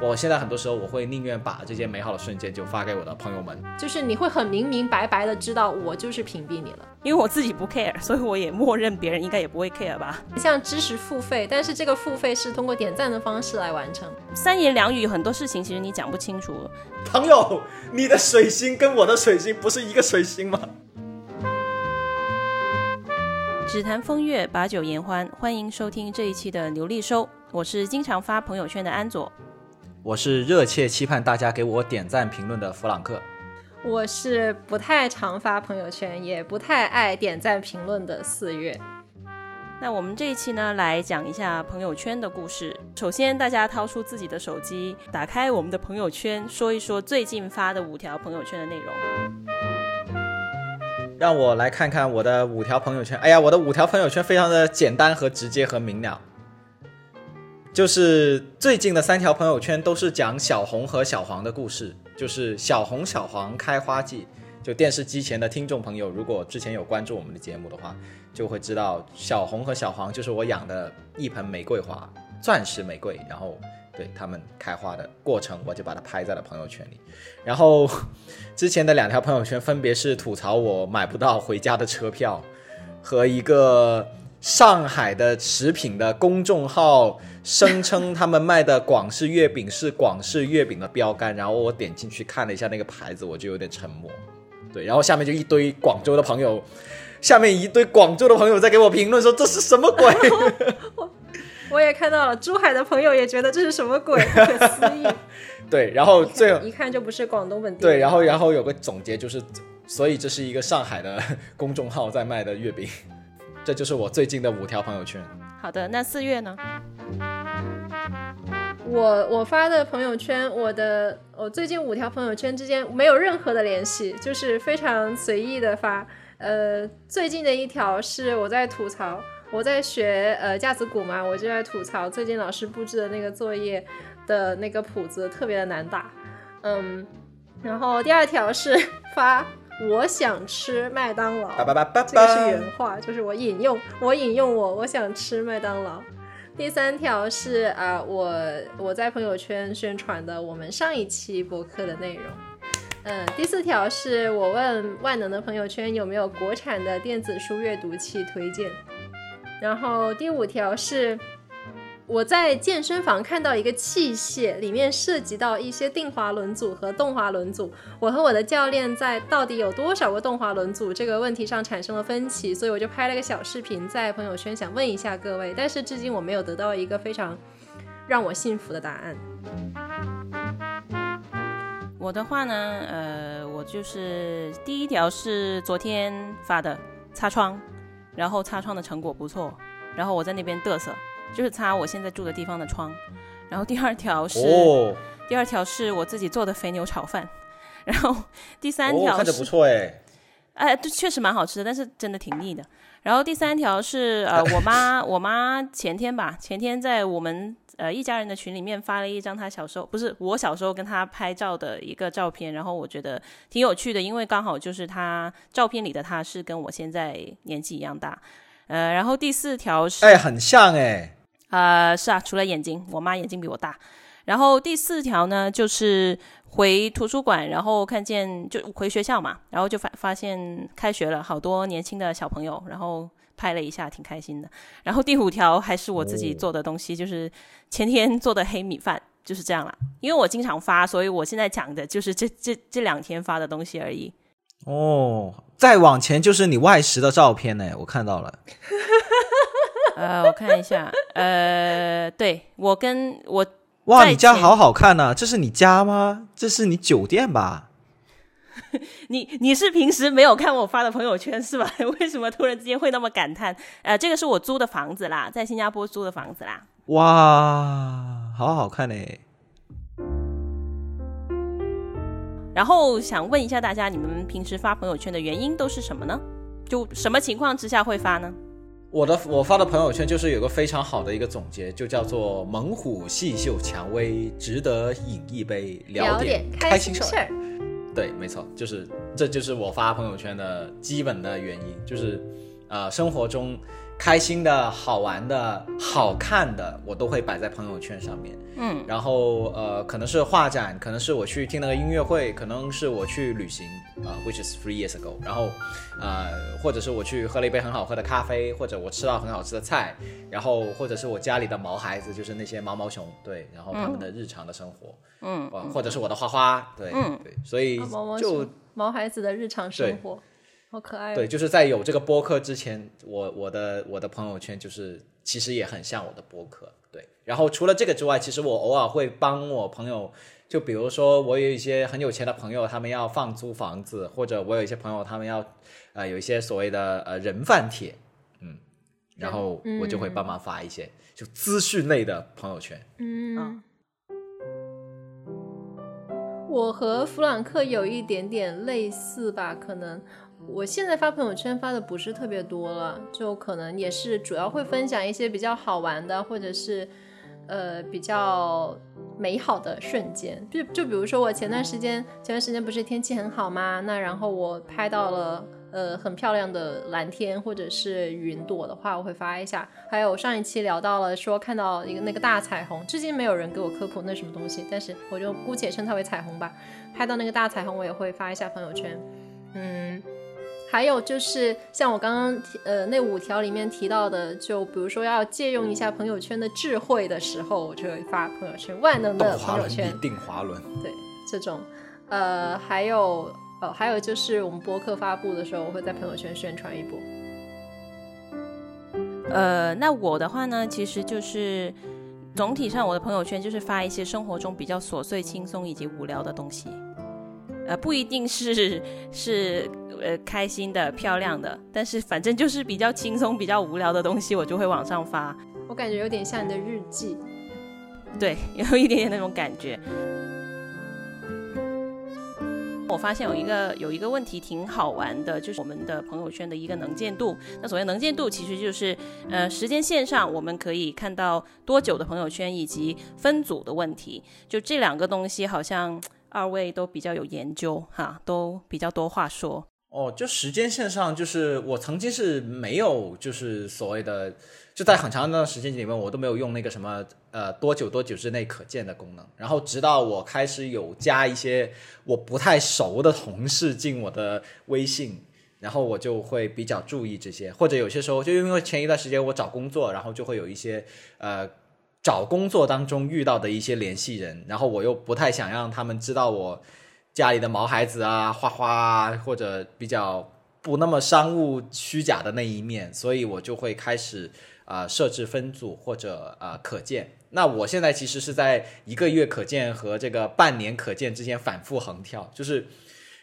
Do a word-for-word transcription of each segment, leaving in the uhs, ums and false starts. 我现在很多时候我会宁愿把这些美好的瞬间就发给我的朋友们，就是你会很明明白白的知道我就是屏蔽你了，因为我自己不 care， 所以我也默认别人应该也不会 care 吧。像知识付费，但是这个付费是通过点赞的方式来完成。三言两语很多事情其实你讲不清楚。朋友，你的水星跟我的水星不是一个水星吗？只谈风月，把酒言欢，欢迎收听这一期的流利收。我是经常发朋友圈的安佐，我是热切期盼大家给我点赞评论的弗朗克，我是不太常发朋友圈也不太爱点赞评论的四月。那我们这一期呢，来讲一下朋友圈的故事。首先大家掏出自己的手机，打开我们的朋友圈，说一说最近发的五条朋友圈的内容。让我来看看我的五条朋友圈。哎呀，我的五条朋友圈非常的简单和直接和明了，就是最近的三条朋友圈都是讲小红和小黄的故事，就是小红小黄开花季。就电视机前的听众朋友，如果之前有关注我们的节目的话，就会知道小红和小黄就是我养的一盆玫瑰花，钻石玫瑰，然后对他们开花的过程我就把它拍在了朋友圈里。然后之前的两条朋友圈分别是吐槽我买不到回家的车票和一个上海的食品的公众号声称他们卖的广式月饼是广式月饼的标杆，然后我点进去看了一下那个牌子，我就有点沉默。对，然后下面就一堆广州的朋友下面一堆广州的朋友在给我评论说这是什么鬼。我也看到了，珠海的朋友也觉得这是什么鬼，不可思议。对，然后最后一看就不是广东本地。对，然后然后有个总结就是，所以这是一个上海的公众号在卖的月饼。这就是我最近的五条朋友圈。好的，那四月呢？我我发的朋友圈，我的我最近五条朋友圈之间没有任何的联系，就是非常随意的发。呃，最近的一条是我在吐槽。我在学呃架子鼓嘛，我就在吐槽最近老师布置的那个作业的那个谱子特别的难打，嗯，然后第二条是发我想吃麦当劳，这个是原话，就是我引用我引用我我想吃麦当劳。第三条是啊、呃、我我在朋友圈宣传的我们上一期博客的内容。嗯，第四条是我问万能的朋友圈有没有国产的电子书阅读器推荐。然后第五条是我在健身房看到一个器械，里面涉及到一些定滑轮组和动滑轮组，我和我的教练在到底有多少个动滑轮组这个问题上产生了分歧，所以我就拍了个小视频在朋友圈想问一下各位，但是至今我没有得到一个非常让我信服的答案。我的话呢，呃，我就是第一条是昨天发的擦窗，然后擦窗的成果不错，然后我在那边嘚瑟，就是擦我现在住的地方的窗。然后第二条是、哦、第二条是我自己做的肥牛炒饭，然后第三条是、哦、看着不错哎，哎，确实蛮好吃的，但是真的挺腻的。然后第三条是呃，我妈我妈前天吧，前天在我们呃一家人的群里面发了一张她小时候，不是我小时候跟她拍照的一个照片，然后我觉得挺有趣的，因为刚好就是她照片里的她是跟我现在年纪一样大，呃，然后第四条是哎很像哎，呃是啊，除了眼睛，我妈眼睛比我大。然后第四条呢，就是回图书馆，然后看见就回学校嘛，然后就发发现开学了，好多年轻的小朋友，然后拍了一下，挺开心的。然后第五条还是我自己做的东西，就是前天做的黑米饭，就是这样了。因为我经常发，所以我现在讲的就是这这这两天发的东西而已。哦，再往前就是你外食的照片呢，我看到了。呃，我看一下，呃，对我跟我。哇，你家好好看啊，这是你家吗？这是你酒店吧？你你是平时没有看我发的朋友圈是吧？为什么突然之间会那么感叹？呃，这个是我租的房子啦，在新加坡租的房子啦。哇，好好看嘞！然后想问一下大家，你们平时发朋友圈的原因都是什么呢？就什么情况之下会发呢？我的我发的朋友圈就是有个非常好的一个总结，就叫做猛虎细嗅蔷薇，值得饮一杯，聊点开心事儿。对，没错，就是这就是我发朋友圈的基本的原因，就是呃，生活中开心的、好玩的、好看的，我都会摆在朋友圈上面。嗯，然后呃，可能是画展，可能是我去听那个音乐会，可能是我去旅行，啊、呃、，which is three years ago。然后，呃，或者是我去喝了一杯很好喝的咖啡，或者我吃到很好吃的菜，然后或者是我家里的毛孩子，就是那些毛毛熊，对，然后他们的日常的生活，嗯，呃、或者是我的花花，对、嗯、对，所以就、啊、毛, 毛孩子的日常生活。好可爱、哦、对，就是在有这个播客之前，我我的我的朋友圈就是其实也很像我的播客，对。然后除了这个之外，其实我偶尔会帮我朋友，就比如说我有一些很有钱的朋友，他们要放租房子，或者我有一些朋友他们要呃有一些所谓的呃人贩帖，嗯，然后我就会帮忙发一些、嗯、就资讯类的朋友圈。嗯、啊，我和弗朗克有一点点类似吧，可能。我现在发朋友圈发的不是特别多了，就可能也是主要会分享一些比较好玩的，或者是呃比较美好的瞬间，就就比如说我前段时间前段时间不是天气很好吗，那然后我拍到了呃很漂亮的蓝天或者是云朵的话，我会发一下。还有上一期聊到了说看到一个那个大彩虹，至今没有人给我科普那什么东西，但是我就姑且称它为彩虹吧，拍到那个大彩虹我也会发一下朋友圈。嗯，还有就是像我刚刚呃那五条里面提到的，就比如说要借用一下朋友圈的智慧的时候，我就会发朋友圈万能的朋友圈，定滑轮，对这种呃还有呃还有就是我们播客发布的时候，我会在朋友圈宣传一波。呃，那我的话呢，其实就是总体上我的朋友圈就是发一些生活中比较琐碎、轻松以及无聊的东西。呃，不一定是是呃开心的、漂亮的，但是反正就是比较轻松、比较无聊的东西，我就会往上发。我感觉有点像你的日记，对，有一点点那种感觉。我发现有一个有一个问题挺好玩的，就是我们的朋友圈的一个能见度。那所谓能见度，其实就是呃时间线上我们可以看到多久的朋友圈，以及分组的问题。就这两个东西，好像。二位都比较有研究哈，都比较多话说哦。就时间线上，就是我曾经是没有，就是所谓的，就在很长一段时间里面，我都没有用那个什么呃多久多久之内可见的功能。然后直到我开始有加一些我不太熟的同事进我的微信，然后我就会比较注意这些。或者有些时候，就因为前一段时间我找工作，然后就会有一些呃。找工作当中遇到的一些联系人，然后我又不太想让他们知道我家里的毛孩子啊、花花啊，或者比较不那么商务虚假的那一面，所以我就会开始呃设置分组或者呃可见。那我现在其实是在一个月可见和这个半年可见之间反复横跳，就是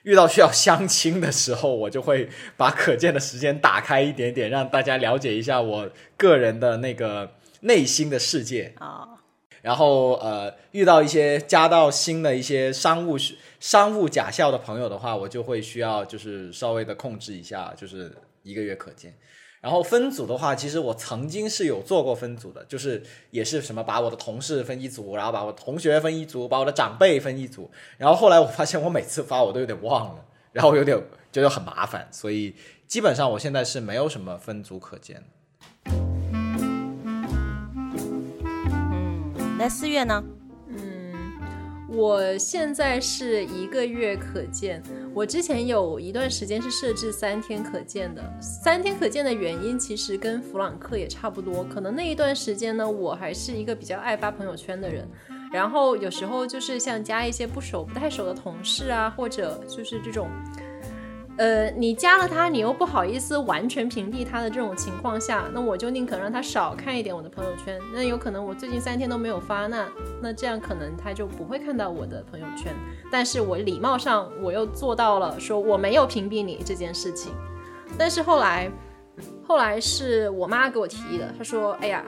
遇到需要相亲的时候，我就会把可见的时间打开一点点，让大家了解一下我个人的那个内心的世界啊， oh. 然后呃，遇到一些加到新的一些商务商务假笑的朋友的话，我就会需要就是稍微的控制一下，就是一个月可见。然后分组的话，其实我曾经是有做过分组的，就是也是什么把我的同事分一组，然后把我同学分一组，把我的长辈分一组。然后后来我发现我每次发我都有点忘了，然后有点觉得很麻烦，所以基本上我现在是没有什么分组可见的。那四月呢？嗯，我现在是一个月可见。我之前有一段时间是设置三天可见的。三天可见的原因其实跟弗朗克也差不多，可能那一段时间呢，我还是一个比较爱发朋友圈的人。然后有时候就是像加一些不熟、不太熟的同事啊，或者就是这种，呃，你加了他，你又不好意思完全屏蔽他的这种情况下，那我就宁可让他少看一点我的朋友圈。那有可能我最近三天都没有发，那那这样可能他就不会看到我的朋友圈。但是我礼貌上我又做到了说我没有屏蔽你这件事情。但是后来，后来是我妈给我提议的，她说：“哎呀，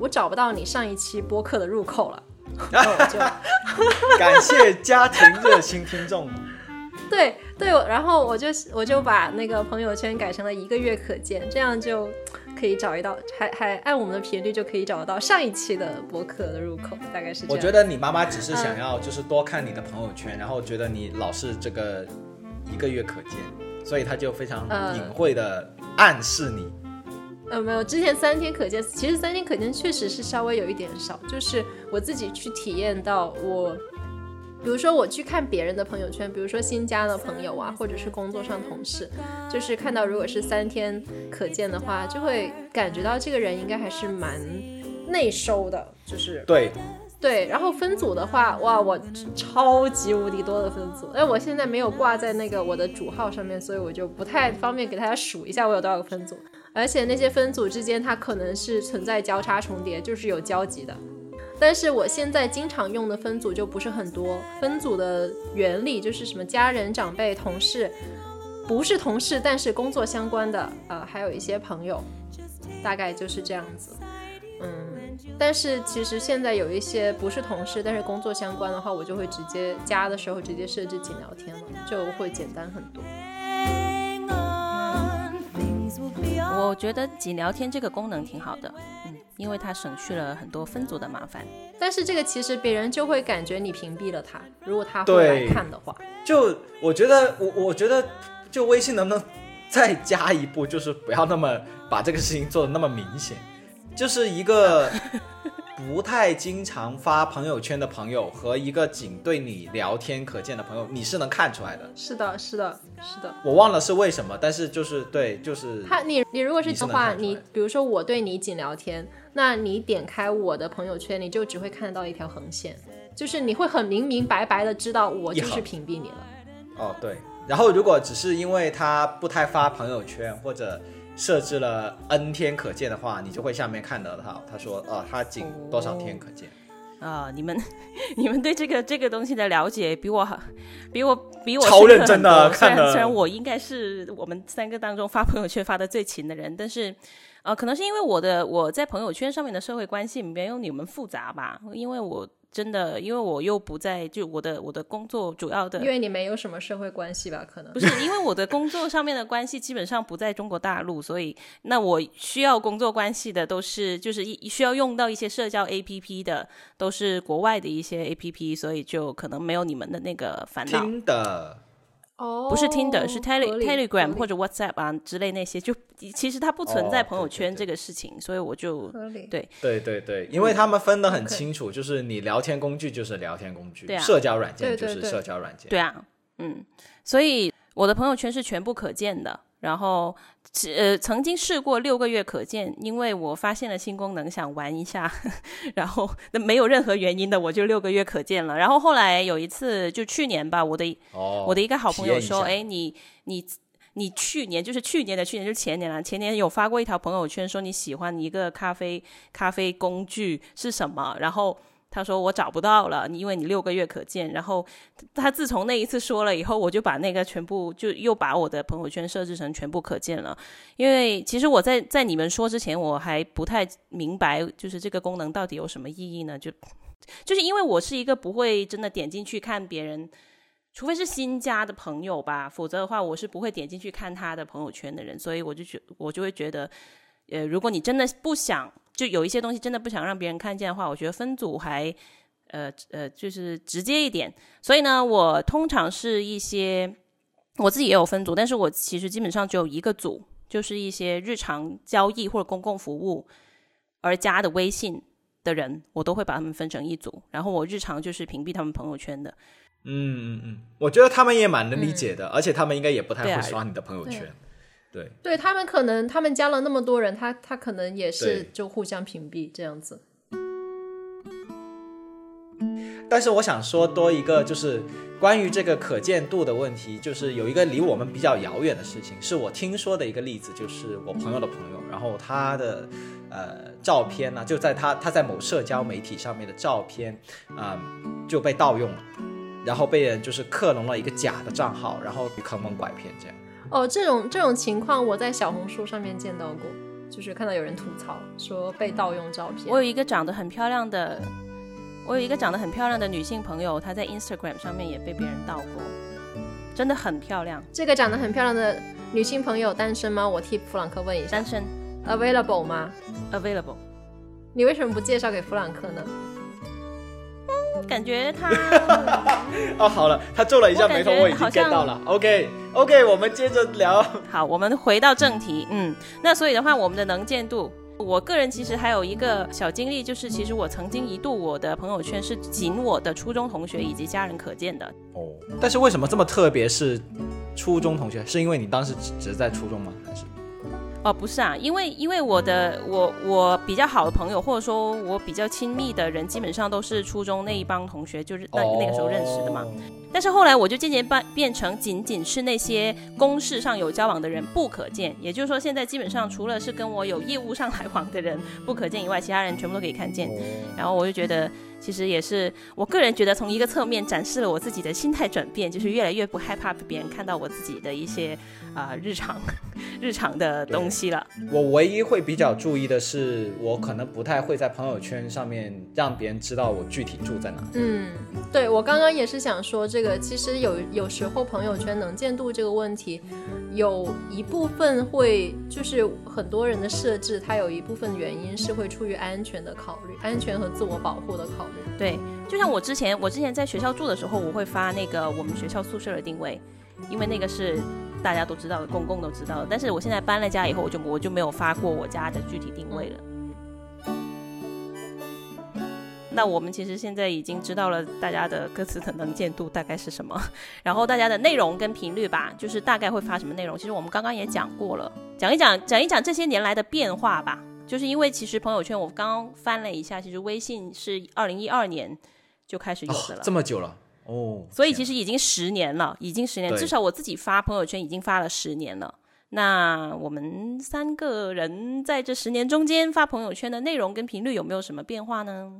我找不到你上一期播客的入口了。”然后我就感谢家庭热心听众。对。对，然后我就我就把那个朋友圈改成了一个月可见，这样就可以找一到，还还按我们的频率就可以找到上一期的博客的入口，大概是这样。我觉得你妈妈只是想要就是多看你的朋友圈，嗯、然后觉得你老是这个一个月可见，所以她就非常隐晦的暗示你。呃、呃，没有，之前三天可见，其实三天可见确实是稍微有一点少，就是我自己去体验到我。比如说我去看别人的朋友圈，比如说新加的朋友啊，或者是工作上同事，就是看到如果是三天可见的话，就会感觉到这个人应该还是蛮内收的，就是对对。然后分组的话，哇，我超级无敌多的分组，但我现在没有挂在那个我的主号上面，所以我就不太方便给大家数一下我有多少个分组，而且那些分组之间它可能是存在交叉重叠，就是有交集的。但是我现在经常用的分组就不是很多，分组的原理就是什么家人、长辈、同事，不是同事但是工作相关的，呃，还有一些朋友，大概就是这样子。嗯，但是其实现在有一些不是同事但是工作相关的话，我就会直接加的时候直接设置仅聊天了，就会简单很多。我觉得仅聊天这个功能挺好的，嗯，因为它省去了很多分组的麻烦，但是这个其实别人就会感觉你屏蔽了他，如果他会来看的话。就我觉得 我, 我觉得就微信能不能再加一步，就是不要那么把这个事情做得那么明显，就是一个不太经常发朋友圈的朋友和一个仅对你聊天可见的朋友，你是能看出来的。是的是的是的，我忘了是为什么，但是就是对，就是他 你, 你如果是的话， 你, 你比如说我对你仅聊天，那你点开我的朋友圈，你就只会看到一条横线，就是你会很明明白白的知道我就是屏蔽你了。哦，对。然后如果只是因为他不太发朋友圈或者设置了 N 天可见的话，你就会下面看到他，他说哦，他仅多少天可见。啊、哦呃，你们你们对这个这个东西的了解比我比我比我超认真的看了。虽然我应该是我们三个当中发朋友圈发的最勤的人，但是呃，可能是因为我的我在朋友圈上面的社会关系没有你们复杂吧，因为我。真的，因为我又不在，就我的我的工作主要的，因为你没有什么社会关系吧，可能不是，因为我的工作上面的关系基本上不在中国大陆，所以那我需要工作关系的都是就是需要用到一些社交 A P P 的，都是国外的一些 A P P， 所以就可能没有你们的那个烦恼。听的不是 Tinder， 是 tele, Telegram 或者 WhatsApp 啊之类那些，就其实它不存在朋友圈这个事情，哦、对对对，所以我就对对对对，因为他们分得很清楚，嗯、就是你聊天工具就是聊天工具，啊、社交软件就是社交软件，对啊，嗯，所以我的朋友圈是全部可见的，然后呃曾经试过六个月可见，因为我发现了新功能想玩一下，呵呵，然后没有任何原因的我就六个月可见了。然后后来有一次就去年吧，我的、哦、我的一个好朋友说，哎，你你你去年就是去年的去年就是前年了、啊，前年有发过一条朋友圈说你喜欢一个咖啡咖啡工具是什么，然后他说我找不到了，因为你六个月可见。然后他自从那一次说了以后，我就把那个全部就又把我的朋友圈设置成全部可见了。因为其实我在在你们说之前，我还不太明白就是这个功能到底有什么意义呢，就就是因为我是一个不会真的点进去看别人，除非是新加的朋友吧，否则的话我是不会点进去看他的朋友圈的人，所以我就觉我就会觉得呃，如果你真的不想，就有一些东西真的不想让别人看见的话，我觉得分组还呃呃，就是直接一点。所以呢，我通常是一些我自己也有分组，但是我其实基本上只有一个组，就是一些日常交易或者公共服务而加的微信的人，我都会把他们分成一组，然后我日常就是屏蔽他们朋友圈的。嗯嗯嗯，我觉得他们也蛮能理解的，嗯、而且他们应该也不太会刷你的朋友圈。对, 对他们可能他们加了那么多人， 他, 他可能也是就互相屏蔽这样子。但是我想说多一个，就是关于这个可见度的问题，就是有一个离我们比较遥远的事情，是我听说的一个例子，就是我朋友的朋友，然后他的呃照片呢、啊，就在他他在某社交媒体上面的照片啊、呃、就被盗用了，然后被人就是克隆了一个假的账号，然后坑蒙拐骗这样。哦，这种这种情况我在小红书上面见到过，就是看到有人吐槽说被盗用照片。我有一个长得很漂亮的，我有一个长得很漂亮的女性朋友，她在 Instagram 上面也被别人盗过，真的很漂亮。这个长得很漂亮的女性朋友单身吗？我替弗朗克问一下。单身。Available 吗？ Available。 你为什么不介绍给弗朗克呢？嗯，感觉她哦，好了，她皱了一下眉头，我已经 get 到了。 OK。OK， 我们接着聊。好，我们回到正题。嗯，那所以的话，我们的能见度，我个人其实还有一个小经历，就是其实我曾经一度我的朋友圈是仅我的初中同学以及家人可见的。哦，但是为什么这么特别是初中同学？是因为你当时只在初中吗？还是？哦，不是啊，因为因为我的我我比较好的朋友，或者说我比较亲密的人，基本上都是初中那一帮同学，就是那、哦、那个时候认识的嘛。但是后来我就渐渐变成仅仅是那些公事上有交往的人不可见，也就是说现在基本上除了是跟我有业务上来往的人不可见以外，其他人全部都可以看见。然后我就觉得其实也是我个人觉得从一个侧面展示了我自己的心态转变，就是越来越不害怕被别人看到我自己的一些、呃、日常日常的东西了。我唯一会比较注意的是我可能不太会在朋友圈上面让别人知道我具体住在哪。嗯，对，我刚刚也是想说这个其实有有时候朋友圈能见度这个问题有一部分会就是很多人的设置它有一部分原因是会出于安全的考虑，安全和自我保护的考虑。对，就像我之前我之前在学校住的时候，我会发那个我们学校宿舍的定位，因为那个是大家都知道的，公共都知道的。但是我现在搬了家以后，我就我就没有发过我家的具体定位了。那我们其实现在已经知道了大家的歌词的能见度大概是什么，然后大家的内容跟频率吧，就是大概会发什么内容。其实我们刚刚也讲过了，讲一讲讲一讲这些年来的变化吧。就是因为其实朋友圈我刚刚翻了一下，其实微信是二零一二年就开始有的了、哦、这么久了哦，所以其实已经十年了，已经十年，至少我自己发朋友圈已经发了十年了。那我们三个人在这十年中间发朋友圈的内容跟频率有没有什么变化呢？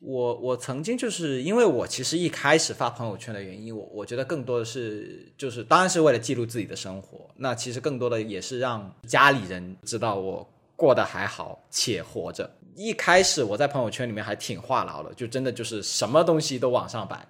我我曾经就是因为我其实一开始发朋友圈的原因，我我觉得更多的是就是当然是为了记录自己的生活，那其实更多的也是让家里人知道我过得还好且活着。一开始我在朋友圈里面还挺话痨的，就真的就是什么东西都往上摆。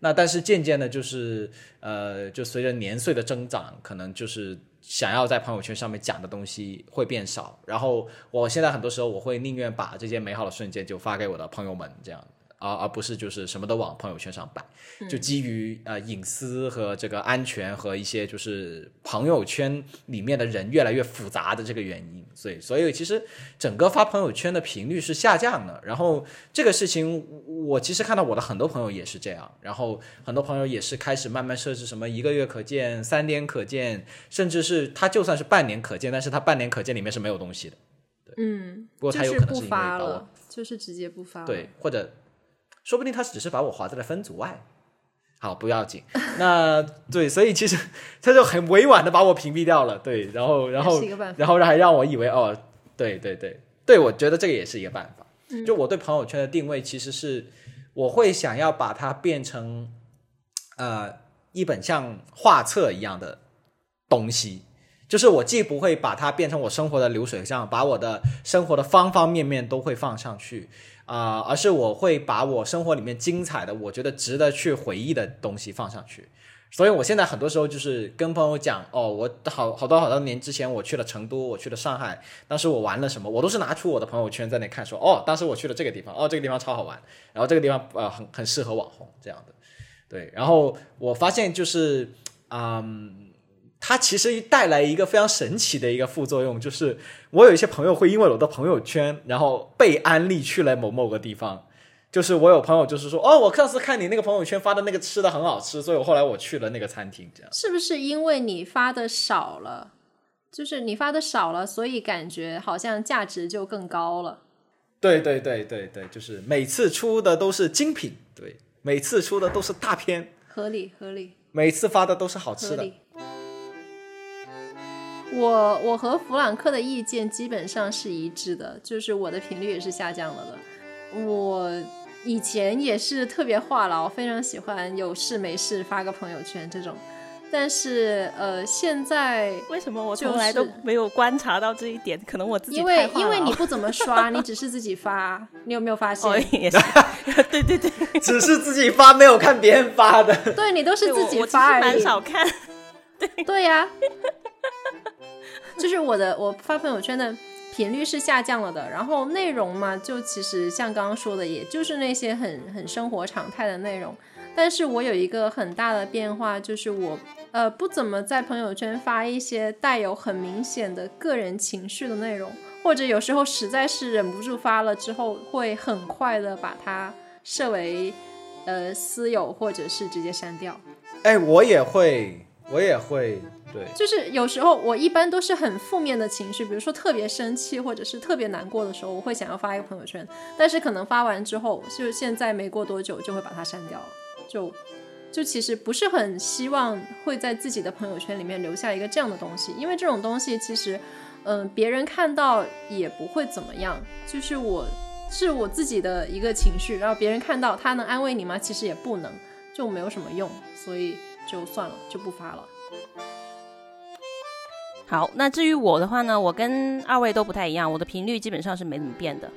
那但是渐渐的就是呃，就随着年岁的增长，可能就是想要在朋友圈上面讲的东西会变少，然后我现在很多时候我会宁愿把这些美好的瞬间就发给我的朋友们这样，而而不是就是什么都往朋友圈上摆。就基于呃隐私和这个安全和一些就是朋友圈里面的人越来越复杂的这个原因，所以所以其实整个发朋友圈的频率是下降的。然后这个事情我其实看到我的很多朋友也是这样，然后很多朋友也是开始慢慢设置什么一个月可见、三天可见，甚至是他就算是半年可见，但是他半年可见里面是没有东西的。对，嗯，不过他有可能是因为把我、就是、不发了，就是直接不发了。对，或者说不定他只是把我划在了分组外。好，不要紧。那对，所以其实他就很委婉的把我屏蔽掉了。对，然后然后然后还让我以为哦，对对对对，我觉得这个也是一个办法。就我对朋友圈的定位，其实是我会想要把它变成呃一本像画册一样的东西，就是我既不会把它变成我生活的流水账，把我的生活的方方面面都会放上去。呃、而是我会把我生活里面精彩的，我觉得值得去回忆的东西放上去。所以我现在很多时候就是跟朋友讲哦，我好好多好多年之前我去了成都，我去了上海，当时我玩了什么，我都是拿出我的朋友圈在那看，说哦，当时我去了这个地方，哦，这个地方超好玩，然后这个地方、呃、很, 很适合网红这样的。对，然后我发现就是嗯，它其实带来一个非常神奇的一个副作用，就是我有一些朋友会因为我的朋友圈然后被安利去了某某个地方。就是我有朋友就是说哦，我上次看你那个朋友圈发的那个吃的很好吃，所以我后来我去了那个餐厅这样。是不是因为你发的少了，就是你发的少了，所以感觉好像价值就更高了。对对对对对，就是每次出的都是精品，对，每次出的都是大片，合理合理，每次发的都是好吃的。我我和弗朗克的意见基本上是一致的，就是我的频率也是下降了的。我以前也是特别话痨，非常喜欢有事没事发个朋友圈这种，但是呃，现在、就是、为什么我从来都没有观察到这一点？可能我自己太话痨，因为因为你不怎么刷，你只是自己发，你有没有发现？哦、也是，对对对，只是自己发，没有看别人发的。对，你都是自己发而已，我其实蛮少看。对对呀、啊。就是我的我发朋友圈的频率是下降了的，然后内容嘛，就其实像刚刚说的，也就是那些很很生活常态的内容。但是我有一个很大的变化，就是我呃不怎么在朋友圈发一些带有很明显的个人情绪的内容，或者有时候实在是忍不住发了之后，会很快的把它设为呃私有，或者是直接删掉。哎，我也会，我也会，对，就是有时候我一般都是很负面的情绪，比如说特别生气或者是特别难过的时候，我会想要发一个朋友圈，但是可能发完之后，就现在没过多久就会把它删掉了，就就其实不是很希望会在自己的朋友圈里面留下一个这样的东西，因为这种东西其实嗯，别人看到也不会怎么样，就是我是我自己的一个情绪，然后别人看到他能安慰你吗？其实也不能，就没有什么用，所以就算了，就不发了。好，那至于我的话呢，我跟二位都不太一样，我的频率基本上是没怎么变的，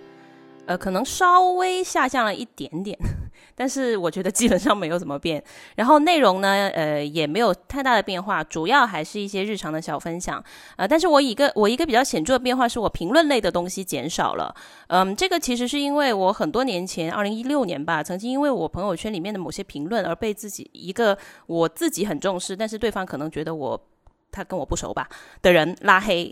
呃，可能稍微下降了一点点，但是我觉得基本上没有怎么变。然后内容呢，呃，也没有太大的变化，主要还是一些日常的小分享。呃，但是我一个我一个比较显著的变化是我评论类的东西减少了。嗯，这个其实是因为我很多年前，二零一六年吧，曾经因为我朋友圈里面的某些评论而被自己一个我自己很重视，但是对方可能觉得我他跟我不熟吧的人拉黑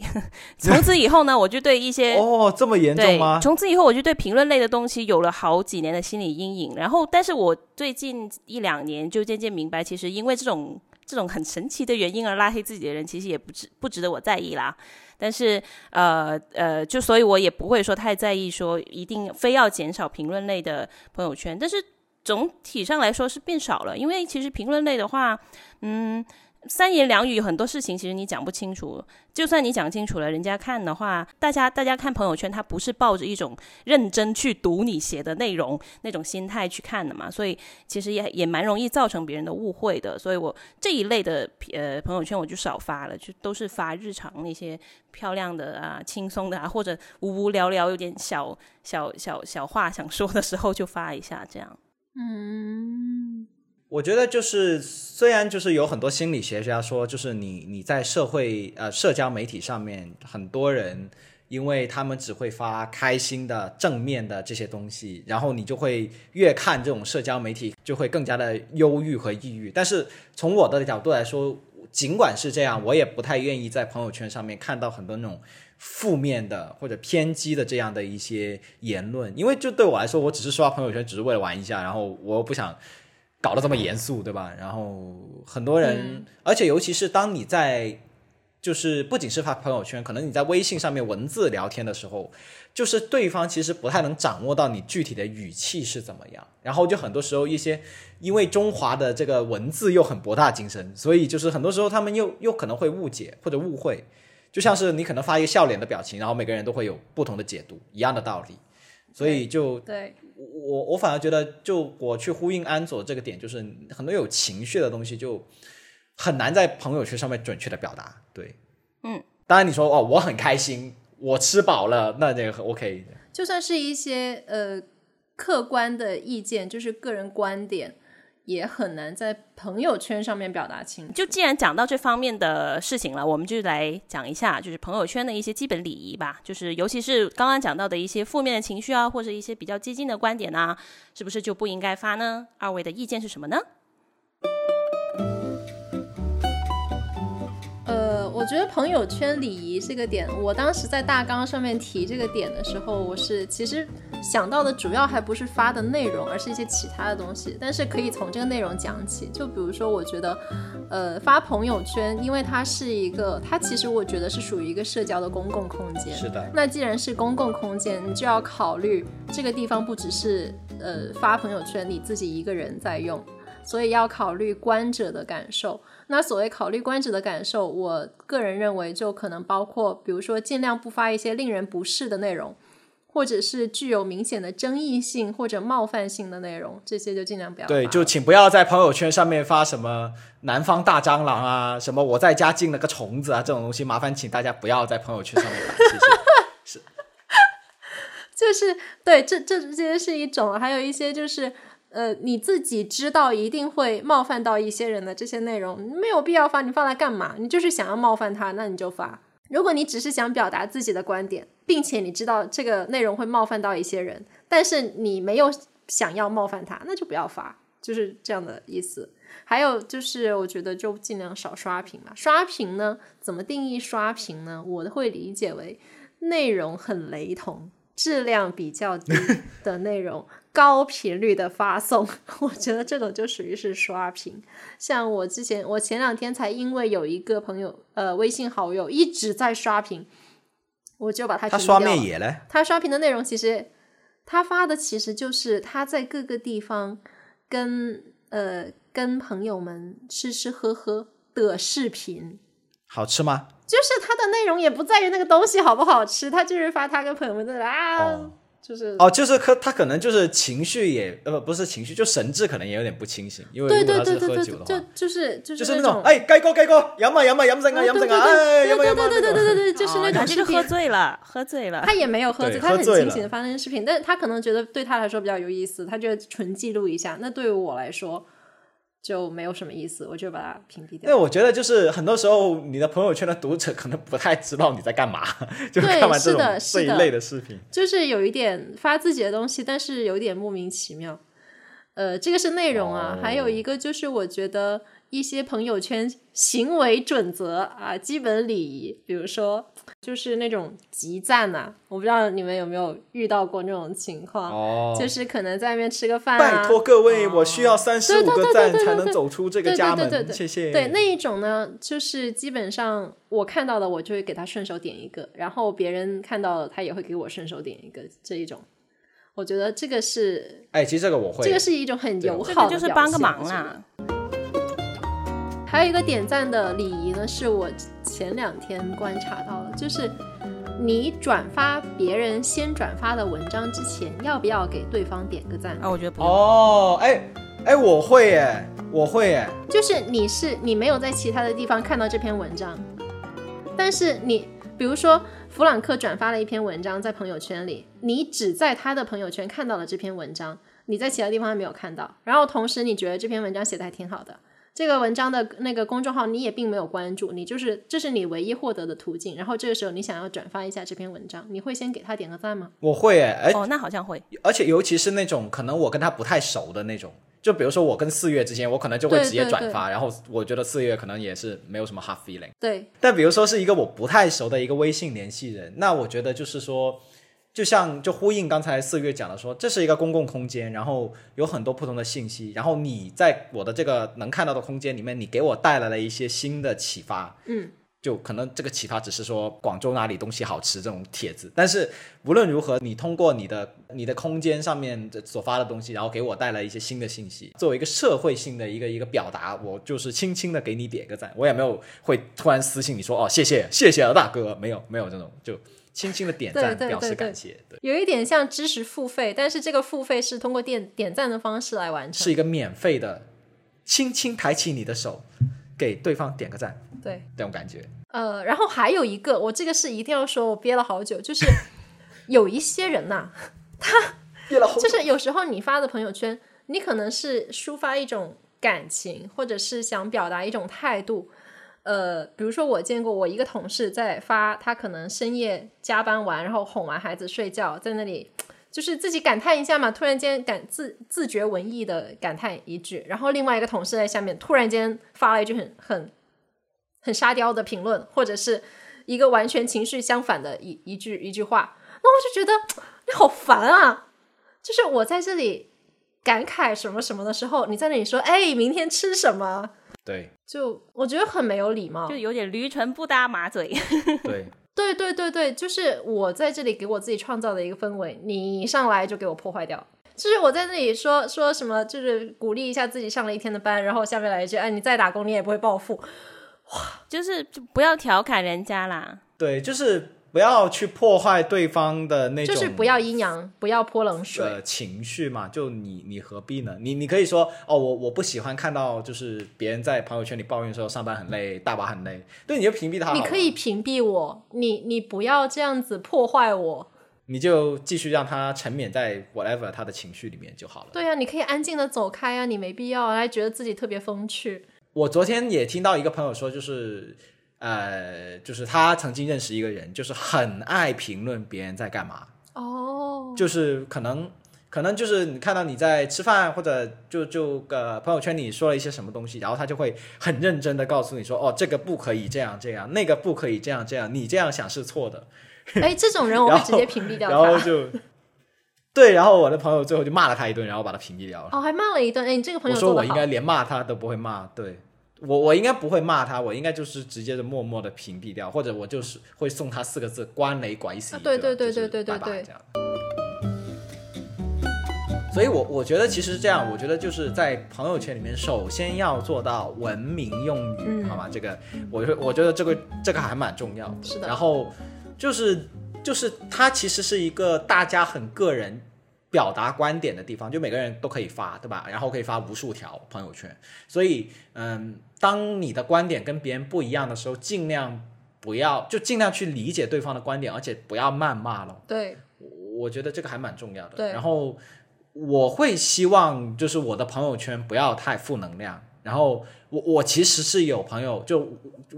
从此以后呢，我就对一些哦这么严重吗？从此以后我就对评论类的东西有了好几年的心理阴影。然后但是我最近一两年就渐渐明白，其实因为这种这种很神奇的原因而拉黑自己的人其实也不值不值得我在意啦。但是呃呃，就所以我也不会说太在意说一定非要减少评论类的朋友圈，但是总体上来说是变少了。因为其实评论类的话嗯三言两语很多事情其实你讲不清楚，就算你讲清楚了，人家看的话，大家大家看朋友圈他不是抱着一种认真去读你写的内容那种心态去看的嘛，所以其实也也蛮容易造成别人的误会的。所以我这一类的呃朋友圈我就少发了，就都是发日常那些漂亮的啊轻松的啊，或者无无聊聊有点小小小小话想说的时候就发一下这样。嗯，我觉得就是虽然就是有很多心理学家说，就是你你在社会呃社交媒体上面，很多人因为他们只会发开心的正面的这些东西，然后你就会越看这种社交媒体就会更加的忧郁和抑郁。但是从我的角度来说，尽管是这样，我也不太愿意在朋友圈上面看到很多那种负面的或者偏激的这样的一些言论，因为就对我来说，我只是刷朋友圈只是为了玩一下，然后我又不想搞得这么严肃，对吧？然后很多人、嗯、而且尤其是当你在就是不仅是发朋友圈，可能你在微信上面文字聊天的时候，就是对方其实不太能掌握到你具体的语气是怎么样，然后就很多时候一些因为中华的这个文字又很博大精深，所以就是很多时候他们又又可能会误解或者误会，就像是你可能发一个笑脸的表情，然后每个人都会有不同的解读，一样的道理。所以就对我我反而觉得，就我去呼应安佐这个点，就是很多有情绪的东西就很难在朋友圈上面准确的表达。对，嗯，当然你说哦，我很开心，我吃饱了，那这个 OK。就算是一些呃客观的意见，就是个人观点，也很难在朋友圈上面表达清楚。就既然讲到这方面的事情了，我们就来讲一下就是朋友圈的一些基本礼仪吧，就是尤其是刚刚讲到的一些负面的情绪啊，或者一些比较激进的观点啊，是不是就不应该发呢？二位的意见是什么呢？呃，我觉得朋友圈礼仪这个点，我当时在大纲上面提这个点的时候，我是其实想到的主要还不是发的内容，而是一些其他的东西，但是可以从这个内容讲起。就比如说我觉得呃，发朋友圈，因为它是一个它其实我觉得是属于一个社交的公共空间。是的。那既然是公共空间，你就要考虑这个地方不只是呃发朋友圈你自己一个人在用，所以要考虑观者的感受。那所谓考虑观者的感受，我个人认为就可能包括比如说尽量不发一些令人不适的内容，或者是具有明显的争议性或者冒犯性的内容，这些就尽量不要发。对，就请不要在朋友圈上面发什么南方大蟑螂啊，什么我在家进了个虫子啊，这种东西麻烦请大家不要在朋友圈上面发谢谢是就是对，这这些是一种。还有一些就是呃，你自己知道一定会冒犯到一些人的这些内容，没有必要发，你发来干嘛？你就是想要冒犯他，那你就发。如果你只是想表达自己的观点，并且你知道这个内容会冒犯到一些人，但是你没有想要冒犯他，那就不要发，就是这样的意思。还有就是我觉得就尽量少刷屏嘛。刷屏呢，怎么定义刷屏呢？我会理解为内容很雷同，质量比较低的内容高频率的发送，我觉得这种就属于是刷屏。像我之前我前两天才因为有一个朋友呃微信好友一直在刷屏，我就把他他刷面野了。他刷屏的内容其实他发的其实就是他在各个地方跟呃跟朋友们吃吃喝喝的视频。好吃吗？就是他的内容也不在于那个东西好不好吃，他就是发他跟朋友们的啊、哦、就是哦就是他可能就是情绪也呃不是情绪，就神志可能也有点不清醒，因为如果他是喝酒的话，对对对对对，就就是就是就是那种哎该过该过杨嘛杨嘛杨生啊杨生啊哎对对对对对对对，就是那种视频、哦、喝醉了喝醉了，他也没有喝醉，他很清醒的发生视频，但是他可能觉得对他来说比较有意思，他就纯记录一下，那对于我来说就没有什么意思，我就把它屏蔽掉。对，我觉得就是很多时候你的朋友圈的读者可能不太知道你在干嘛，就看完这种这一类的视频，就是有一点发自己的东西，但是有点莫名其妙。呃，这个是内容啊、哦、还有一个就是我觉得一些朋友圈行为准则啊，基本礼仪，比如说就是那种集赞啊，我不知道你们有没有遇到过那种情况、哦、就是可能在那边吃个饭啊，拜托各位、哦、我需要三十五个赞才能走出这个家门，对对对对对对对对对，谢谢。对，那一种呢就是基本上我看到了我就会给他顺手点一个，然后别人看到了他也会给我顺手点一个，这一种我觉得这个是哎，其实这个我会，这个是一种很友好的表现，这个就是帮个忙啦。还有一个点赞的礼仪呢，是我前两天观察到的，就是你转发别人先转发的文章之前，要不要给对方点个赞？啊，我觉得不用。哦，哎哎，我会哎，我会哎，就是你是你没有在其他的地方看到这篇文章，但是你比如说弗朗克转发了一篇文章在朋友圈里，你只在他的朋友圈看到了这篇文章，你在其他地方还没有看到，然后同时你觉得这篇文章写得还挺好的。这个文章的那个公众号你也并没有关注，你就是这是你唯一获得的途径，然后这个时候你想要转发一下这篇文章，你会先给他点个赞吗？我会哎，哦，那好像会，而且尤其是那种可能我跟他不太熟的那种，就比如说我跟四月之间我可能就会直接转发，对对对，然后我觉得四月可能也是没有什么 hard feeling， 对，但比如说是一个我不太熟的一个微信联系人，那我觉得就是说就像就呼应刚才四月讲的说，这是一个公共空间，然后有很多不同的信息，然后你在我的这个能看到的空间里面，你给我带来了一些新的启发，嗯，就可能这个启发只是说广州哪里东西好吃这种帖子，但是无论如何你通过你的你的空间上面所发的东西，然后给我带来一些新的信息，作为一个社会性的一个一个表达，我就是轻轻的给你点个赞，我也没有会突然私信你说哦谢谢谢谢大哥，没有没有这种，就轻轻的点赞表示感谢，对对对对，有一点像知识付费，但是这个付费是通过 点, 点赞的方式来完成，是一个免费的，轻轻抬起你的手给对方点个赞，对，这种感觉。呃，然后还有一个我这个是一定要说，我憋了好久，就是有一些人呐、啊，他憋了好久，就是有时候你发的朋友圈你可能是抒发一种感情或者是想表达一种态度，呃，比如说我见过我一个同事在发他可能深夜加班完然后哄完孩子睡觉，在那里就是自己感叹一下嘛，突然间感 自, 自觉文艺的感叹一句，然后另外一个同事在下面突然间发了一句很很很沙雕的评论，或者是一个完全情绪相反的 一, 一句一句话，那我就觉得你好烦啊，就是我在这里感慨什么什么的时候，你在那里说哎明天吃什么，对，就我觉得很没有礼貌，就有点驴唇不搭马嘴对对对对对，就是我在这里给我自己创造的一个氛围，你上来就给我破坏掉，就是我在那里说说什么就是鼓励一下自己上了一天的班，然后下面来一句哎你再打工你也不会暴富，哇，就是就不要调侃人家啦，对，就是不要去破坏对方的那种，就是不要阴阳不要泼冷水、呃、情绪嘛，就你你何必呢，你你可以说哦，我我不喜欢看到就是别人在朋友圈里抱怨说上班很累大把很累，对，你就屏蔽他好了，你可以屏蔽我，你你不要这样子破坏我，你就继续让他沉湎在 whatever 他的情绪里面就好了，对啊，你可以安静的走开啊，你没必要还觉得自己特别风趣。我昨天也听到一个朋友说，就是呃，就是他曾经认识一个人，就是很爱评论别人在干嘛，哦，就是可能可能就是你看到你在吃饭或者就就呃朋友圈里说了一些什么东西，然后他就会很认真的告诉你说，哦，这个不可以这样这样，那个不可以这样这样，你这样想是错的。哎，这种人我会直接屏蔽掉他。然后就对，然后我的朋友最后就骂了他一顿，然后把他屏蔽掉了。哦，还骂了一顿。哎，你这个朋友做得好。我说我应该连骂他都不会骂，对。我我应该不会骂他，我应该就是直接的默默的屏蔽掉，或者我就是会送他四个字，关雷拐死、啊、对对对对对对 对, 对, 对, 对, 对, 对, 对, 对。所以我我觉得其实这样，我觉得就是在朋友圈里面首先要做到文明用语、嗯、好吗？这个我我觉得这个这个还蛮重要的。是的。然后就是就是它其实是一个大家很个人表达观点的地方，就每个人都可以发，对吧？然后可以发无数条朋友圈，所以嗯，当你的观点跟别人不一样的时候，尽量不要，就尽量去理解对方的观点，而且不要谩骂了。对，我觉得这个还蛮重要的。对，然后我会希望就是我的朋友圈不要太负能量。然后我我其实是有朋友，就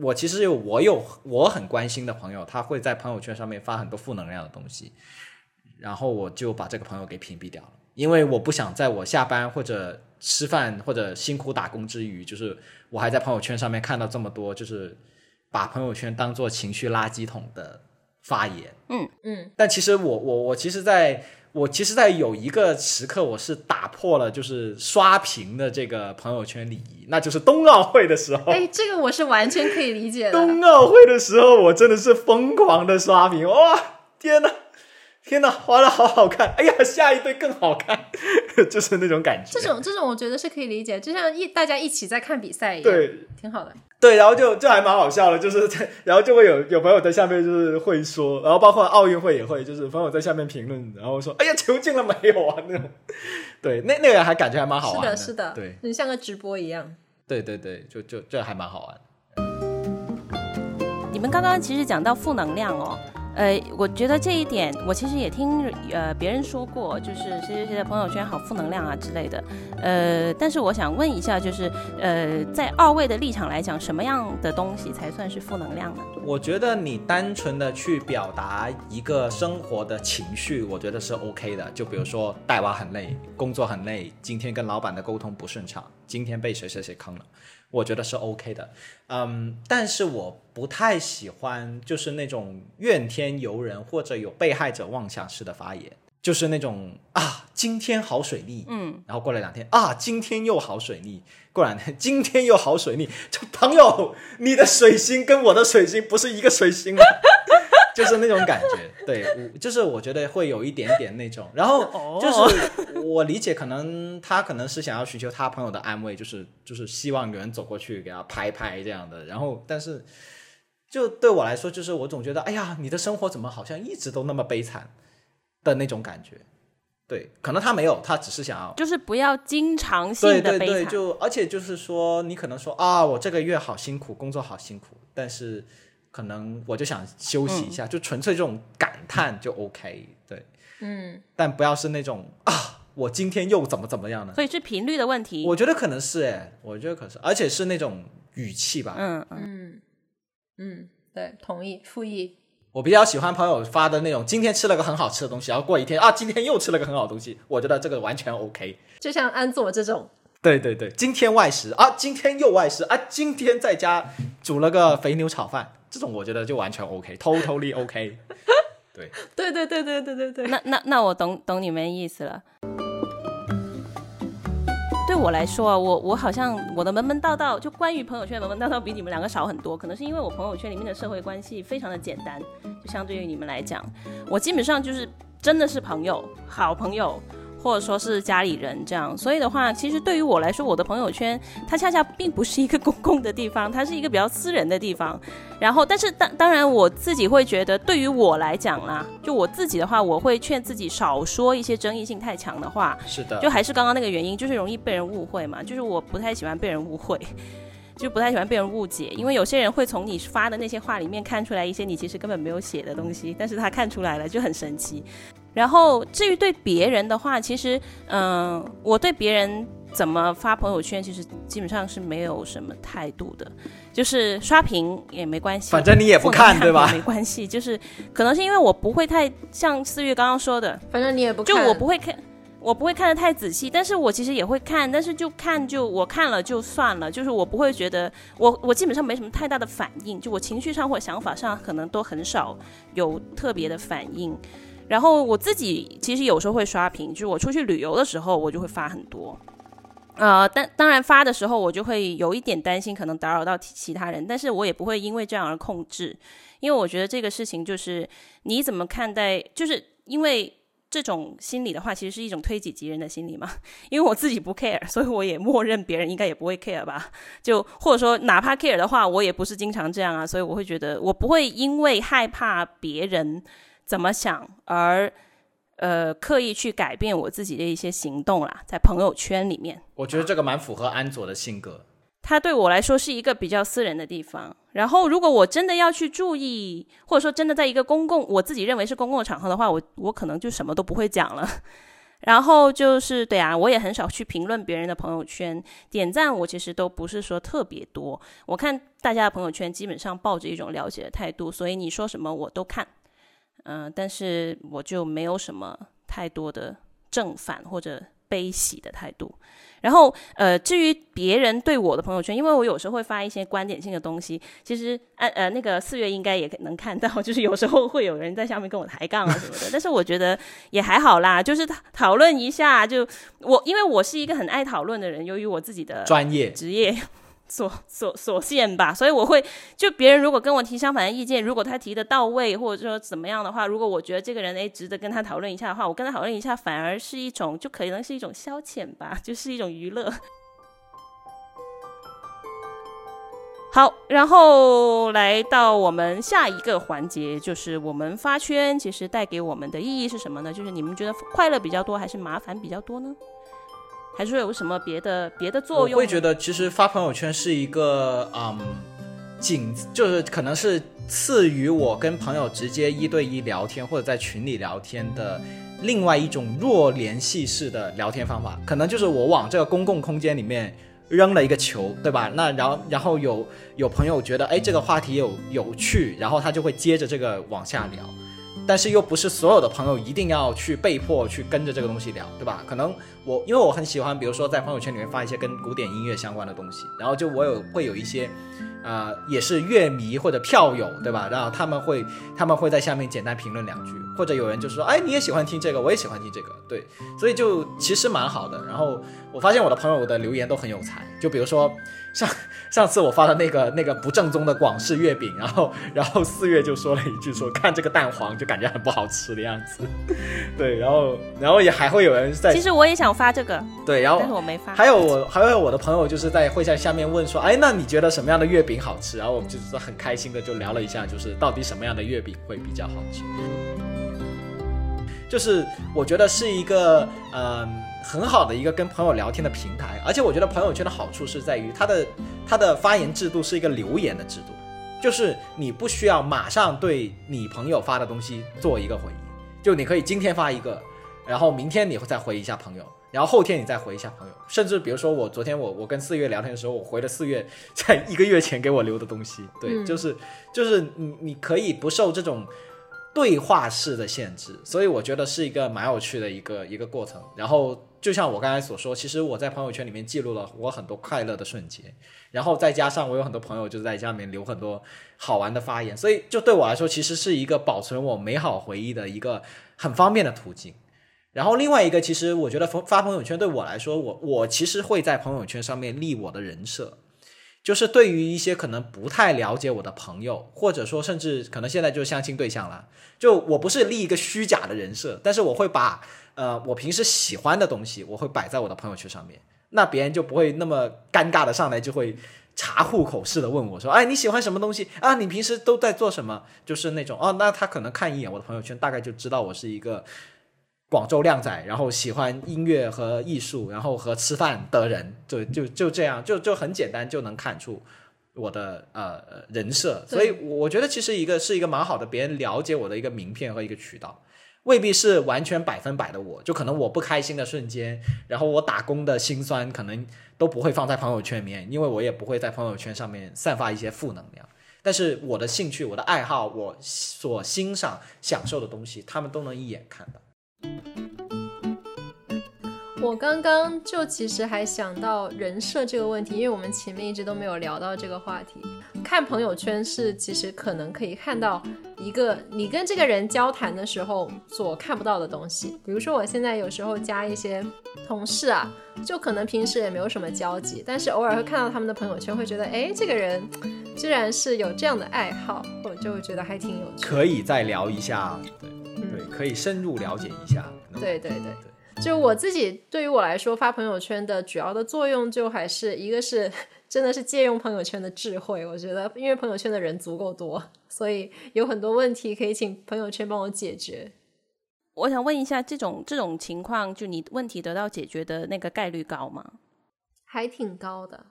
我其实有我有我很关心的朋友，他会在朋友圈上面发很多负能量的东西。然后我就把这个朋友给屏蔽掉了，因为我不想在我下班或者吃饭或者辛苦打工之余，就是我还在朋友圈上面看到这么多就是把朋友圈当做情绪垃圾桶的发言。嗯嗯。但其实我我我其实在我其实在有一个时刻，我是打破了就是刷屏的这个朋友圈礼仪，那就是冬奥会的时候。哎，这个我是完全可以理解的。冬奥会的时候我真的是疯狂的刷屏，哇，天哪天哪，花了好好看，哎呀，下一对更好看，就是那种感觉。这种这种我觉得是可以理解，就像一大家一起在看比赛一样。对，挺好的。对，然后就就还蛮好笑的，就是然后就会有有朋友在下面就是会说，然后包括奥运会也会，就是朋友在下面评论，然后说哎呀球进了没有啊那种。对，那那个还感觉还蛮好玩的。是的是的，对，很像个直播一样。对对对，就就这还蛮好玩。你们刚刚其实讲到负能量哦，呃，我觉得这一点我其实也听呃别人说过，就是谁谁谁的朋友圈好负能量啊之类的。呃，但是我想问一下，就是呃，在二位的立场来讲，什么样的东西才算是负能量呢？我觉得你单纯的去表达一个生活的情绪，我觉得是 OK 的。就比如说带娃很累，工作很累，今天跟老板的沟通不顺畅，今天被谁谁谁坑了，我觉得是 OK 的。嗯，但是我不太喜欢就是那种怨天尤人或者有被害者妄想式的发言，就是那种啊今天好水逆，嗯，然后过了两天啊今天又好水逆，过两天今天又好水逆，就朋友你的水星跟我的水星不是一个水星吗？就是那种感觉。对，就是我觉得会有一点点那种，然后就是我理解可能他可能是想要寻求他朋友的安慰，就是就是希望有人走过去给他拍拍这样的，然后但是就对我来说，就是我总觉得哎呀你的生活怎么好像一直都那么悲惨的那种感觉。对，可能他没有，他只是想要就是不要经常性的悲惨。对对对，就而且就是说你可能说啊我这个月好辛苦，工作好辛苦，但是可能我就想休息一下、嗯、就纯粹这种感叹就 OK。 对，嗯，但不要是那种啊我今天又怎么怎么样呢。所以是频率的问题，我觉得可能是哎，我觉得可能是，而且是那种语气吧。嗯嗯嗯，对，同意复议。我比较喜欢朋友发的那种今天吃了个很好吃的东西，然后过一天啊今天又吃了个很好的东西，我觉得这个完全 OK。 就像安佐这种。对对对，今天外食啊今天又外食啊今天在家煮了个肥牛炒饭，这种我觉得就完全 OK， totally OK。 对对对对对对对对，那那那我懂懂你们意思了。对我来说啊，我我好像我的门门道道，就关于朋友圈的门门道道比你们两个少很多，可能是因为我朋友圈里面的社会关系非常的简单，就相对于你们来讲，我基本上就是真的是朋友，好朋友或者说是家里人这样。所以的话其实对于我来说，我的朋友圈它恰恰并不是一个公共的地方，它是一个比较私人的地方。然后但是当然我自己会觉得，对于我来讲啦，就我自己的话，我会劝自己少说一些争议性太强的话。是的，就还是刚刚那个原因，就是容易被人误会嘛，就是我不太喜欢被人误会，就不太喜欢被人误解，因为有些人会从你发的那些话里面看出来一些你其实根本没有写的东西，但是他看出来了，就很神奇。然后至于对别人的话，其实嗯、呃，我对别人怎么发朋友圈其实基本上是没有什么态度的，就是刷屏也没关系，反正你也不看对吧，没关系。就是可能是因为我不会太像思玉刚刚说的，反正你也不看，就我不会看，我不会看得太仔细，但是我其实也会看，但是就看就我看了就算了，就是我不会觉得我我基本上没什么太大的反应，就我情绪上或想法上可能都很少有特别的反应。然后我自己其实有时候会刷屏，就是我出去旅游的时候我就会发很多，呃，但当然发的时候我就会有一点担心可能打扰到其他人，但是我也不会因为这样而控制，因为我觉得这个事情就是你怎么看待，就是因为这种心理的话其实是一种推己及人的心理嘛，因为我自己不 care， 所以我也默认别人应该也不会 care 吧，就或者说哪怕 care 的话我也不是经常这样啊，所以我会觉得我不会因为害怕别人怎么想而呃刻意去改变我自己的一些行动啦。在朋友圈里面我觉得这个蛮符合安佐的性格，它对我来说是一个比较私人的地方，然后如果我真的要去注意，或者说真的在一个公共我自己认为是公共的场合的话，我我可能就什么都不会讲了。然后就是对啊，我也很少去评论别人的朋友圈，点赞我其实都不是说特别多，我看大家的朋友圈基本上抱着一种了解的态度，所以你说什么我都看，嗯、呃，但是我就没有什么太多的正反或者悲喜的态度。然后呃，至于别人对我的朋友圈，因为我有时候会发一些观点性的东西，其实呃呃，那个四月应该也能看到，就是有时候会有人在下面跟我抬杠啊什么的但是我觉得也还好啦，就是讨论一下，就我因为我是一个很爱讨论的人，由于我自己的专业职业所所所限吧，所以我会就别人如果跟我提相反的意见，如果他提的到位或者说怎么样的话，如果我觉得这个人哎值得跟他讨论一下的话，我跟他讨论一下，反而是一种就可能是一种消遣吧，就是一种娱乐。好，然后来到我们下一个环节，就是我们发圈其实带给我们的意义是什么呢？就是你们觉得快乐比较多还是麻烦比较多呢？还是有什么别的别的作用？我会觉得其实发朋友圈是一个嗯，仅就是可能是次于我跟朋友直接一对一聊天或者在群里聊天的另外一种弱联系式的聊天方法，可能就是我往这个公共空间里面扔了一个球，对吧？那然后然后有有朋友觉得哎这个话题有有趣，然后他就会接着这个往下聊，但是又不是所有的朋友一定要去被迫去跟着这个东西聊，对吧？可能我因为我很喜欢比如说在朋友圈里面发一些跟古典音乐相关的东西，然后就我有会有一些呃，也是乐迷或者票友，对吧？然后他们会他们会在下面简单评论两句，或者有人就说哎你也喜欢听这个我也喜欢听这个，对，所以就其实蛮好的。然后我发现我的朋友的留言都很有才，就比如说上上次我发的那个那个不正宗的广式月饼，然后然后四月就说了一句说看这个蛋黄就感觉很不好吃的样子，对，然后然后也还会有人在，其实我也想发这个，对，然后但是我没发。还有我还有我的朋友就是在会在下面问说哎那你觉得什么样的月饼好吃，然后我们就是很开心的就聊了一下，就是到底什么样的月饼会比较好吃。就是我觉得是一个嗯很好的一个跟朋友聊天的平台，而且我觉得朋友圈的好处是在于它的它的发言制度是一个留言的制度，就是你不需要马上对你朋友发的东西做一个回应，就你可以今天发一个，然后明天你会再回一下朋友。然后后天你再回一下朋友，甚至比如说我昨天我我跟四月聊天的时候，我回了四月在一个月前给我留的东西，对、嗯、就是就是你你可以不受这种对话式的限制，所以我觉得是一个蛮有趣的一个一个过程。然后就像我刚才所说，其实我在朋友圈里面记录了我很多快乐的瞬间，然后再加上我有很多朋友就在下面留很多好玩的发言，所以就对我来说其实是一个保存我美好回忆的一个很方便的途径。然后另外一个，其实我觉得发朋友圈对我来说，我我其实会在朋友圈上面立我的人设，就是对于一些可能不太了解我的朋友，或者说甚至可能现在就是相亲对象啦，就我不是立一个虚假的人设，但是我会把呃我平时喜欢的东西，我会摆在我的朋友圈上面，那别人就不会那么尴尬的上来就会查户口似的问我说，哎你喜欢什么东西啊？你平时都在做什么？就是那种哦，那他可能看一眼我的朋友圈，大概就知道我是一个广州靓仔，然后喜欢音乐和艺术，然后和吃饭的人，就就就这样，就就很简单就能看出我的呃人设，所以我觉得其实一个是一个蛮好的，别人了解我的一个名片和一个渠道，未必是完全百分百的我，就可能我不开心的瞬间，然后我打工的辛酸，可能都不会放在朋友圈里面，因为我也不会在朋友圈上面散发一些负能量。但是我的兴趣、我的爱好、我所欣赏、享受的东西，他们都能一眼看到。我刚刚就其实还想到人设这个问题，因为我们前面一直都没有聊到这个话题。看朋友圈是其实可能可以看到一个你跟这个人交谈的时候所看不到的东西。比如说我现在有时候加一些同事啊，就可能平时也没有什么交集，但是偶尔会看到他们的朋友圈，会觉得哎，这个人居然是有这样的爱好，我就觉得还挺有趣的，可以再聊一下。 对， 对、嗯、可以深入了解一下。对对 对， 对，就我自己，对于我来说发朋友圈的主要的作用就还是一个是真的是借用朋友圈的智慧。我觉得因为朋友圈的人足够多，所以有很多问题可以请朋友圈帮我解决。我想问一下，这种这种情况就你问题得到解决的那个概率高吗？还挺高的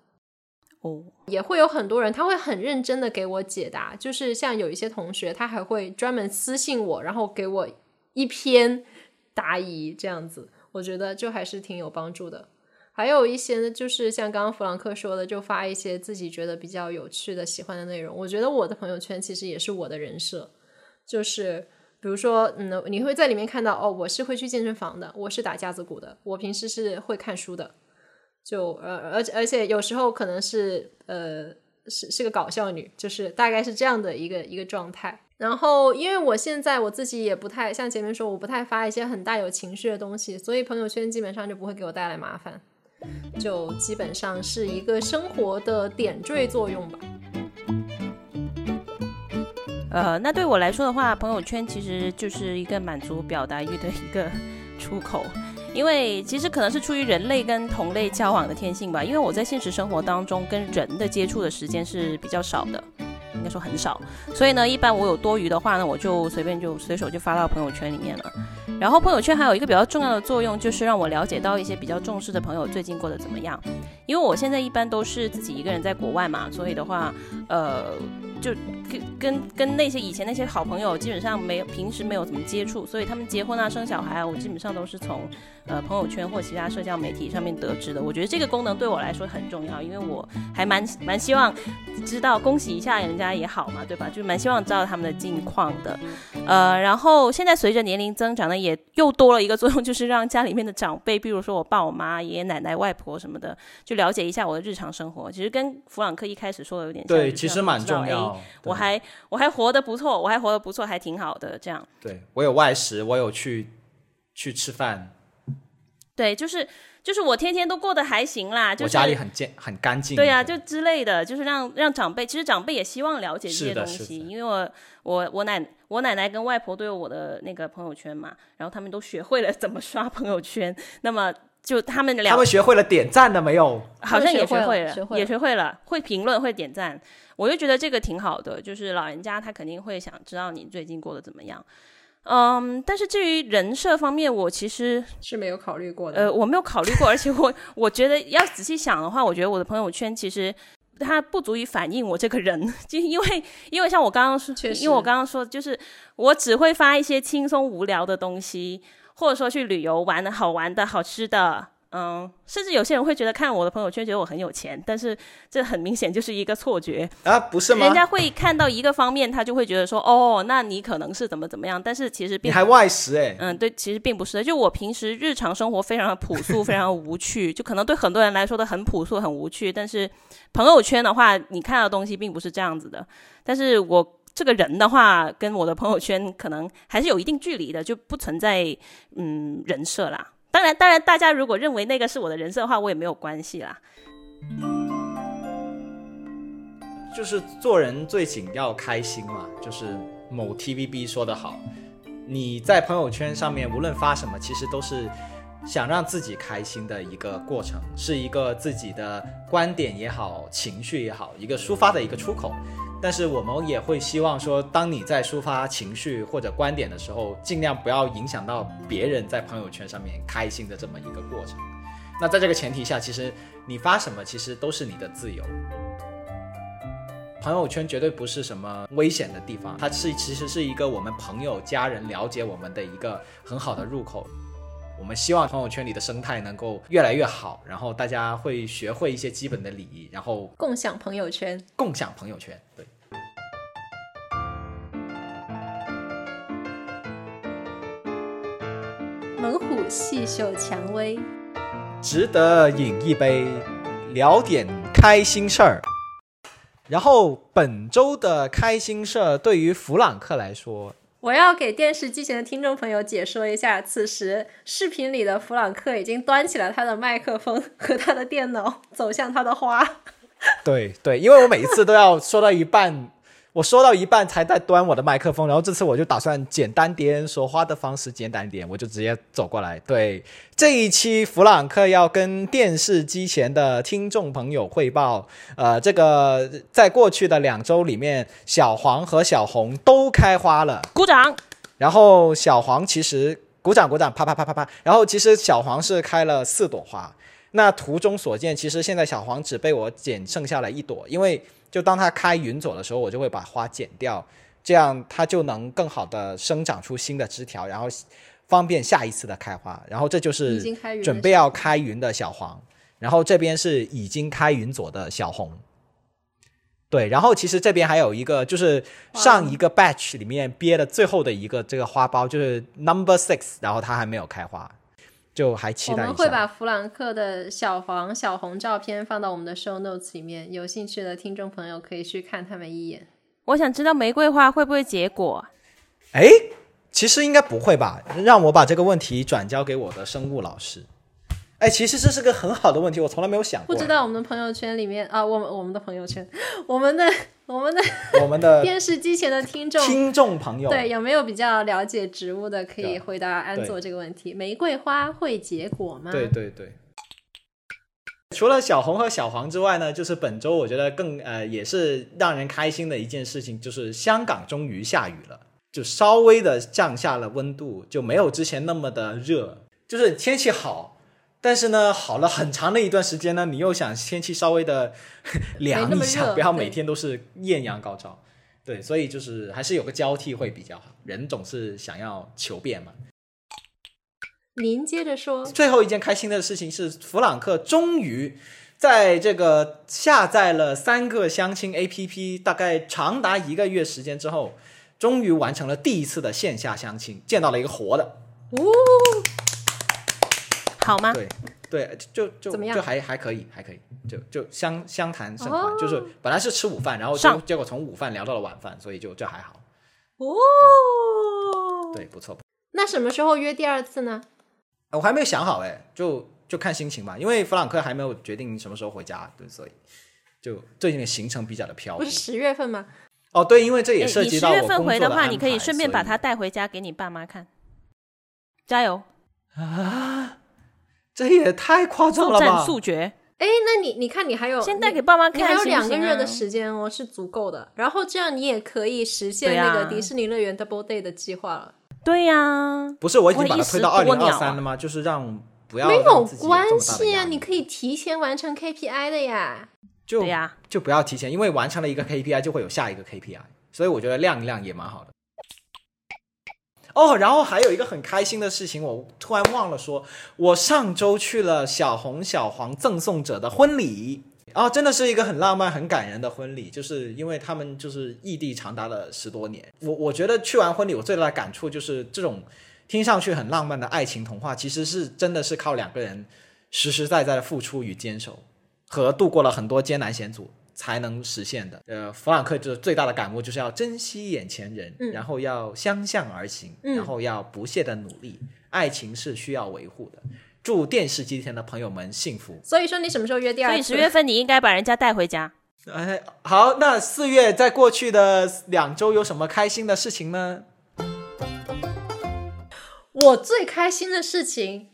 哦，也会有很多人他会很认真的给我解答，就是像有一些同学他还会专门私信我，然后给我一篇答疑这样子，我觉得就还是挺有帮助的。还有一些呢，就是像刚刚弗朗克说的，就发一些自己觉得比较有趣的喜欢的内容。我觉得我的朋友圈其实也是我的人设，就是比如说嗯，你会在里面看到哦，我是会去健身房的，我是打架子鼓的，我平时是会看书的，就呃，而且有时候可能是呃是是个搞笑女，就是大概是这样的一个一个状态。然后因为我现在我自己也不太像前面说我不太发一些很大有情绪的东西，所以朋友圈基本上就不会给我带来麻烦，就基本上是一个生活的点缀作用吧。呃，那对我来说的话，朋友圈其实就是一个满足表达欲的一个出口。因为其实可能是出于人类跟同类交往的天性吧，因为我在现实生活当中跟人的接触的时间是比较少的，应该说很少，所以呢一般我有多余的话呢，我就随便就随手就发到朋友圈里面了。然后朋友圈还有一个比较重要的作用，就是让我了解到一些比较重视的朋友最近过得怎么样。因为我现在一般都是自己一个人在国外嘛，所以的话呃就跟跟那些以前那些好朋友基本上没有平时没有怎么接触，所以他们结婚啊生小孩啊，我基本上都是从呃朋友圈或其他社交媒体上面得知的。我觉得这个功能对我来说很重要，因为我还蛮蛮希望知道，恭喜一下人家也好嘛，对吧，就蛮希望知道他们的近况的。呃然后现在随着年龄增长呢，也又多了一个作用，就是让家里面的长辈，比如说我爸我妈爷爷奶奶外婆什么的，就了解一下我的日常生活。其实跟弗朗克一开始说的有点像，对，其实蛮重要。我还我还活得不错，我还活得不错，还挺好的这样。对，我有外食，我有去去吃饭。对，就是就是我天天都过得还行啦，就是我家里很健很干净。对啊，就之类的，就是让让长辈，其实长辈也希望了解这些东西，因为我我我奶我奶奶跟外婆都有我的那个朋友圈嘛，然后他们都学会了怎么刷朋友圈，那么。就他们聊，他们学会了点赞了没有？好像也学会了，学会了也学会了，会评论，会点赞。我就觉得这个挺好的，就是老人家他肯定会想知道你最近过得怎么样。嗯，但是至于人设方面，我其实是没有考虑过的。呃，我没有考虑过，而且我我觉得要仔细想的话，我觉得我的朋友圈其实它不足以反映我这个人，就因为因为像我刚刚说，因为我刚刚说，就是我只会发一些轻松无聊的东西。或者说去旅游玩的好玩的好吃的，嗯，甚至有些人会觉得看我的朋友圈觉得我很有钱，但是这很明显就是一个错觉啊，不是吗？人家会看到一个方面，他就会觉得说哦，那你可能是怎么怎么样，但是其实并你还外食哎，嗯，对，其实并不是，就我平时日常生活非常的朴素，非常无趣，就可能对很多人来说的很朴素很无趣，但是朋友圈的话，你看到的东西并不是这样子的，但是我。这个人的话跟我的朋友圈可能还是有一定距离的，就不存在嗯人设啦。当然当然大家如果认为那个是我的人设的话，我也没有关系啦。就是做人最紧要开心嘛，就是某 T V B 说得好，你在朋友圈上面无论发什么，其实都是想让自己开心的一个过程，是一个自己的观点也好，情绪也好，一个抒发的一个出口。但是我们也会希望说，当你在抒发情绪或者观点的时候，尽量不要影响到别人在朋友圈上面开心的这么一个过程。那在这个前提下，其实你发什么其实都是你的自由。朋友圈绝对不是什么危险的地方，它是其实是一个我们朋友家人了解我们的一个很好的入口。我们希望朋友圈里的生态能够越来越好，然后大家会学会一些基本的礼仪，然后共享朋友圈，共享朋友圈，对。猛虎细嗅蔷薇，值得饮一杯，聊点开心事儿。然后本周的开心事儿对于弗朗克来说，我要给电视机前的听众朋友解说一下，此时视频里的弗朗克已经端起了他的麦克风和他的电脑，走向他的花。对对，因为我每一次都要说到一半我说到一半才在端我的麦克风，然后这次我就打算简单点说话的方式简单点，我就直接走过来。对，这一期弗朗克要跟电视机前的听众朋友汇报，呃，这个在过去的两周里面，小黄和小红都开花了，鼓掌。然后小黄其实鼓掌鼓掌，啪啪啪啪啪。然后其实小黄是开了四朵花，那图中所见，其实现在小黄只被我剪剩下了一朵，因为就当它开云朵的时候，我就会把花剪掉，这样它就能更好的生长出新的枝条，然后方便下一次的开花。然后这就是准备要开云的小黄，然后这边是已经开云朵的小红。对，然后其实这边还有一个，就是上一个 batch 里面憋的最后的一个这个花苞，就是 number six， 然后它还没有开花。就还期待一下，我们会把弗朗克的小黄小红照片放到我们的 show notes 里面，有兴趣的听众朋友可以去看他们一眼。我想知道玫瑰花会不会结果。哎，其实应该不会吧，让我把这个问题转交给我的生物老师。哎，其实这是个很好的问题，我从来没有想过。不知道我们的朋友圈里面啊，我们我们的朋友圈，我们的我们的我们的电视机前的听众听众朋友，对，有没有比较了解植物的可以回答安佐这个问题？玫瑰花会结果吗？对对对。除了小红和小黄之外呢，就是本周我觉得更呃也是让人开心的一件事情，就是香港终于下雨了，就稍微的降下了温度，就没有之前那么的热，就是天气好。但是呢，好了很长的一段时间呢，你又想天气稍微的凉一下，不要每天都是艳阳高照。 对， 对，所以就是还是有个交替会比较好，人总是想要求变嘛。您接着说。最后一件开心的事情是弗朗克终于在这个下载了三个相亲 A P P 大概长达一个月时间之后，终于完成了第一次的线下相亲，见到了一个活的。哦，好吗？对对，就就怎么样？就还还可以，还可以，就就相相谈甚欢，哦，就是本来是吃午饭，然后就结果从午饭聊到了晚饭，所以就这还好。哦，对，对，不错。那什么时候约第二次呢？我还没有想好哎，就就看心情吧，因为弗朗克还没有决定什么时候回家，对，所以就最近的行程比较的飘。不是十月份吗？哦，对，因为这也涉及到我工作的安排。你十月份回的话，你可以顺便把他带回家给你爸妈看。加油啊！这也太夸张了吧！速战速决。哎，那你你看，你还有先带给爸妈看，你还有两个月的时间哦，是足够的。然后这样你也可以实现那个迪士尼乐园 double day 的计划了。对呀，啊，不是我已经把它推到二零二三了吗？就是让不要没有关系啊，你可以提前完成 K P I 的呀。就对呀，就不要提前，因为完成了一个 K P I 就会有下一个 K P I， 所以我觉得晾一晾也蛮好的。哦，然后还有一个很开心的事情我突然忘了说，我上周去了小红小黄赠送者的婚礼啊，真的是一个很浪漫很感人的婚礼，就是因为他们就是异地长达了十多年。我我觉得去完婚礼我最大的感触就是这种听上去很浪漫的爱情童话，其实是真的是靠两个人实实在在的付出与坚守和度过了很多艰难险阻才能实现的。呃，弗朗克就是最大的感悟就是要珍惜眼前人，嗯，然后要相向而行，嗯，然后要不懈的努力，爱情是需要维护的。祝电视机前的朋友们幸福。所以说你什么时候约第二次？所以十月份你应该把人家带回家。哎，好，那四月在过去的两周有什么开心的事情呢？我最开心的事情，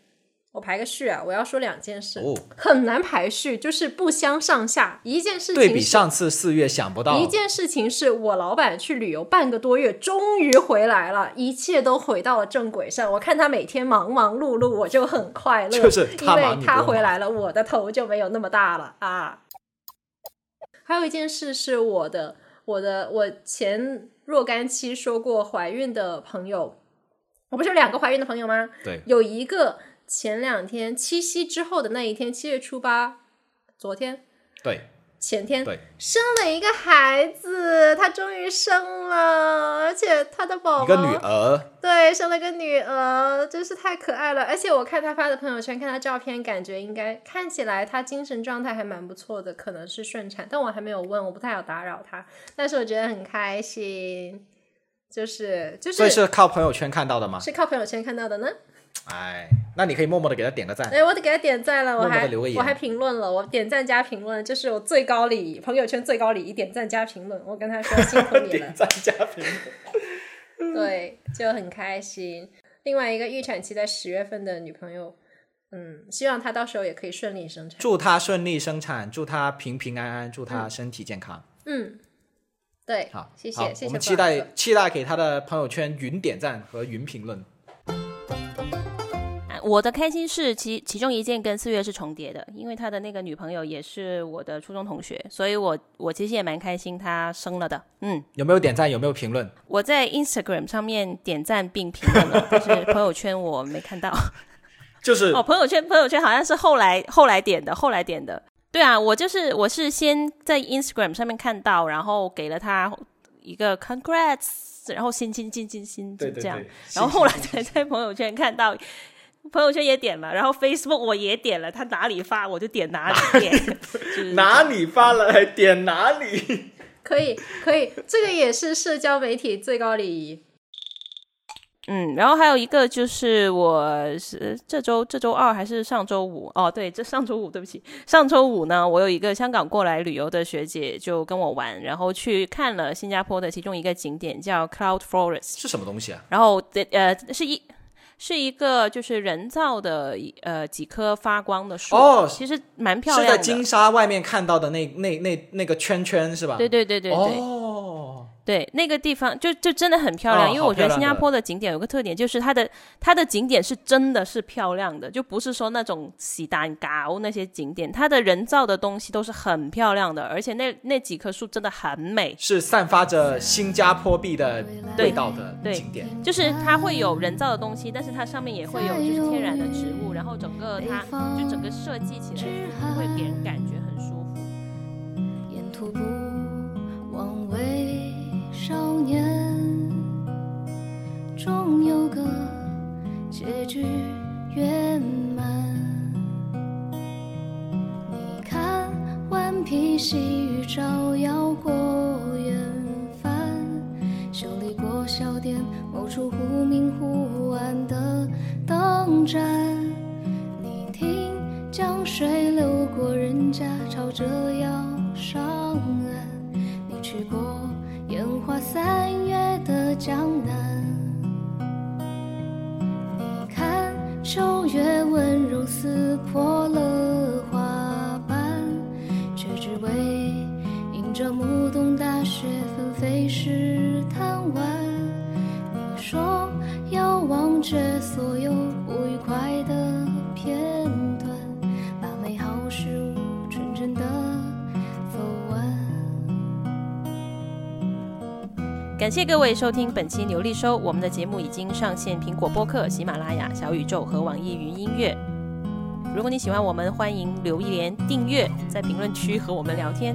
我排个序啊，我要说两件事，哦，很难排序，就是不相上下。一件事情是对比上次四月想不到，一件事情是我老板去旅游半个多月终于回来了，一切都回到了正轨上，我看他每天忙忙碌碌我就很快乐，就是他忙，因为他回来了我的头就没有那么大了啊。还有一件事是我的我的我前若干期说过怀孕的朋友，我不是有两个怀孕的朋友吗？对，有一个前两天七夕之后的那一天，七月初八，昨天，对，前天生了一个孩子，她终于生了，而且她的宝宝一个女儿，对，生了个女儿，真是太可爱了。而且我看她发的朋友圈，看她照片，感觉应该看起来她精神状态还蛮不错的，可能是顺产，但我还没有问，我不太好打扰她，但是我觉得很开心，就是就是所以是靠朋友圈看到的吗？是靠朋友圈看到的呢。哎，那你可以默默的给他点个赞。哎，我得给他点赞了，我还默默留个言，我还评论了，我点赞加评论，就是我最高礼，朋友圈最高礼，点赞加评论。我跟他说辛苦你了，点赞加评论。对，就很开心。另外一个预产期在十月份的女朋友，嗯，希望她到时候也可以顺利生产。祝她顺利生产，祝她平平安安，祝她身体健康。嗯。嗯对，好，谢谢，谢谢。我们期待期待给他的朋友圈云点赞和云评论。我的开心是 其, 其中一件跟四月是重叠的，因为他的那个女朋友也是我的初中同学，所以我我其实也蛮开心他生了的。嗯，有没有点赞？有没有评论？我在 Instagram 上面点赞并评论了，但是朋友圈我没看到。就是哦，朋友圈朋友圈好像是后来后来点的，后来点的。对啊，我就是我是先在 Instagram 上面看到，然后给了他一个 congrats， 然后心心心心心这样，对对对，然后后来才在朋友圈看到。朋友圈也点了，然后 Facebook 我也点了，他哪里发我就点哪里点，哪里, 就是、哪里发了还点哪里，可以可以，这个也是社交媒体最高礼仪。嗯，然后还有一个就是我是这周这周二还是上周五哦，对，这上周五，对不起，上周五呢，我有一个香港过来旅游的学姐就跟我玩，然后去看了新加坡的其中一个景点叫 Cloud Forest。 是什么东西啊？然后呃是一是一个就是人造的呃几棵发光的树，哦，其实蛮漂亮的，是在金沙外面看到的那那那那个圈圈是吧？对对对对对，哦，对，那个地方就就真的很漂亮，哦，因为我觉得新加坡的景点有个特点，就是它的它的景点是真的是漂亮的，就不是说那种洗蛋糕那些景点，它的人造的东西都是很漂亮的，而且那那几棵树真的很美，是散发着新加坡币的味道的景点。就是它会有人造的东西，但是它上面也会有就是天然的植物，然后整个它就整个设计起来会给人感觉很舒服。沿途不枉为少年，终有个结局圆满。你看顽皮细雨照耀过远帆，修理过小店某处忽明忽暗的灯盏。你听江水流过人家，吵着要上岸。你去过烟花三月的江南，你看秋月温柔撕破了花瓣，却只为迎着暮冬大雪纷飞时贪玩。你说要忘却所有不愉快的片段，把美好事物纯真的感谢各位收听本期牛力收，我们的节目已经上线苹果播客、喜马拉雅、小宇宙和网易云音乐。如果你喜欢我们，欢迎留言、订阅，在评论区和我们聊天。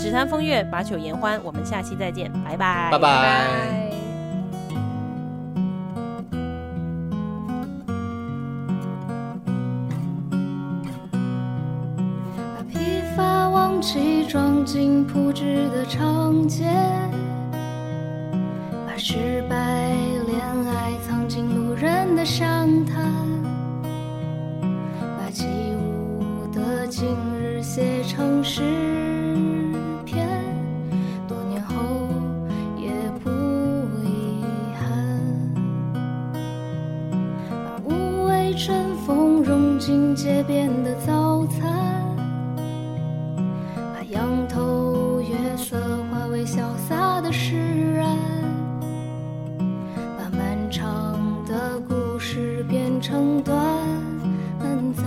只谈风月，把酒言欢，我们下期再见，拜拜，拜拜。把披发忘记装进铺纸的长街，失败恋爱藏进路人的商谈，把起舞的今日写成诗篇，多年后也不遗憾，把无畏春风融进街边的早餐，把仰头月色化为潇洒的释然，长的故事变成短暂，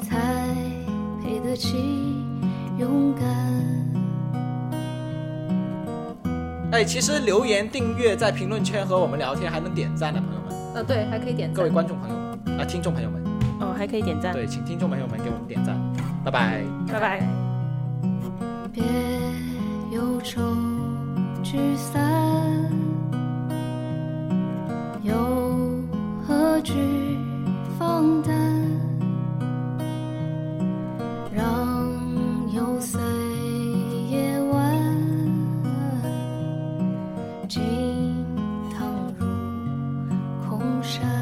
才配得起勇敢。哎，其实留言、订阅，在评论圈和我们聊天，还能点赞的朋友们，呃，对，还可以点赞。各位观众朋友们啊，听众朋友们，哦，还可以点赞。对，请听众朋友们给我们点赞。拜拜，拜拜。别忧愁聚散，又何惧放胆，让幽邃夜晚浸烫入空山。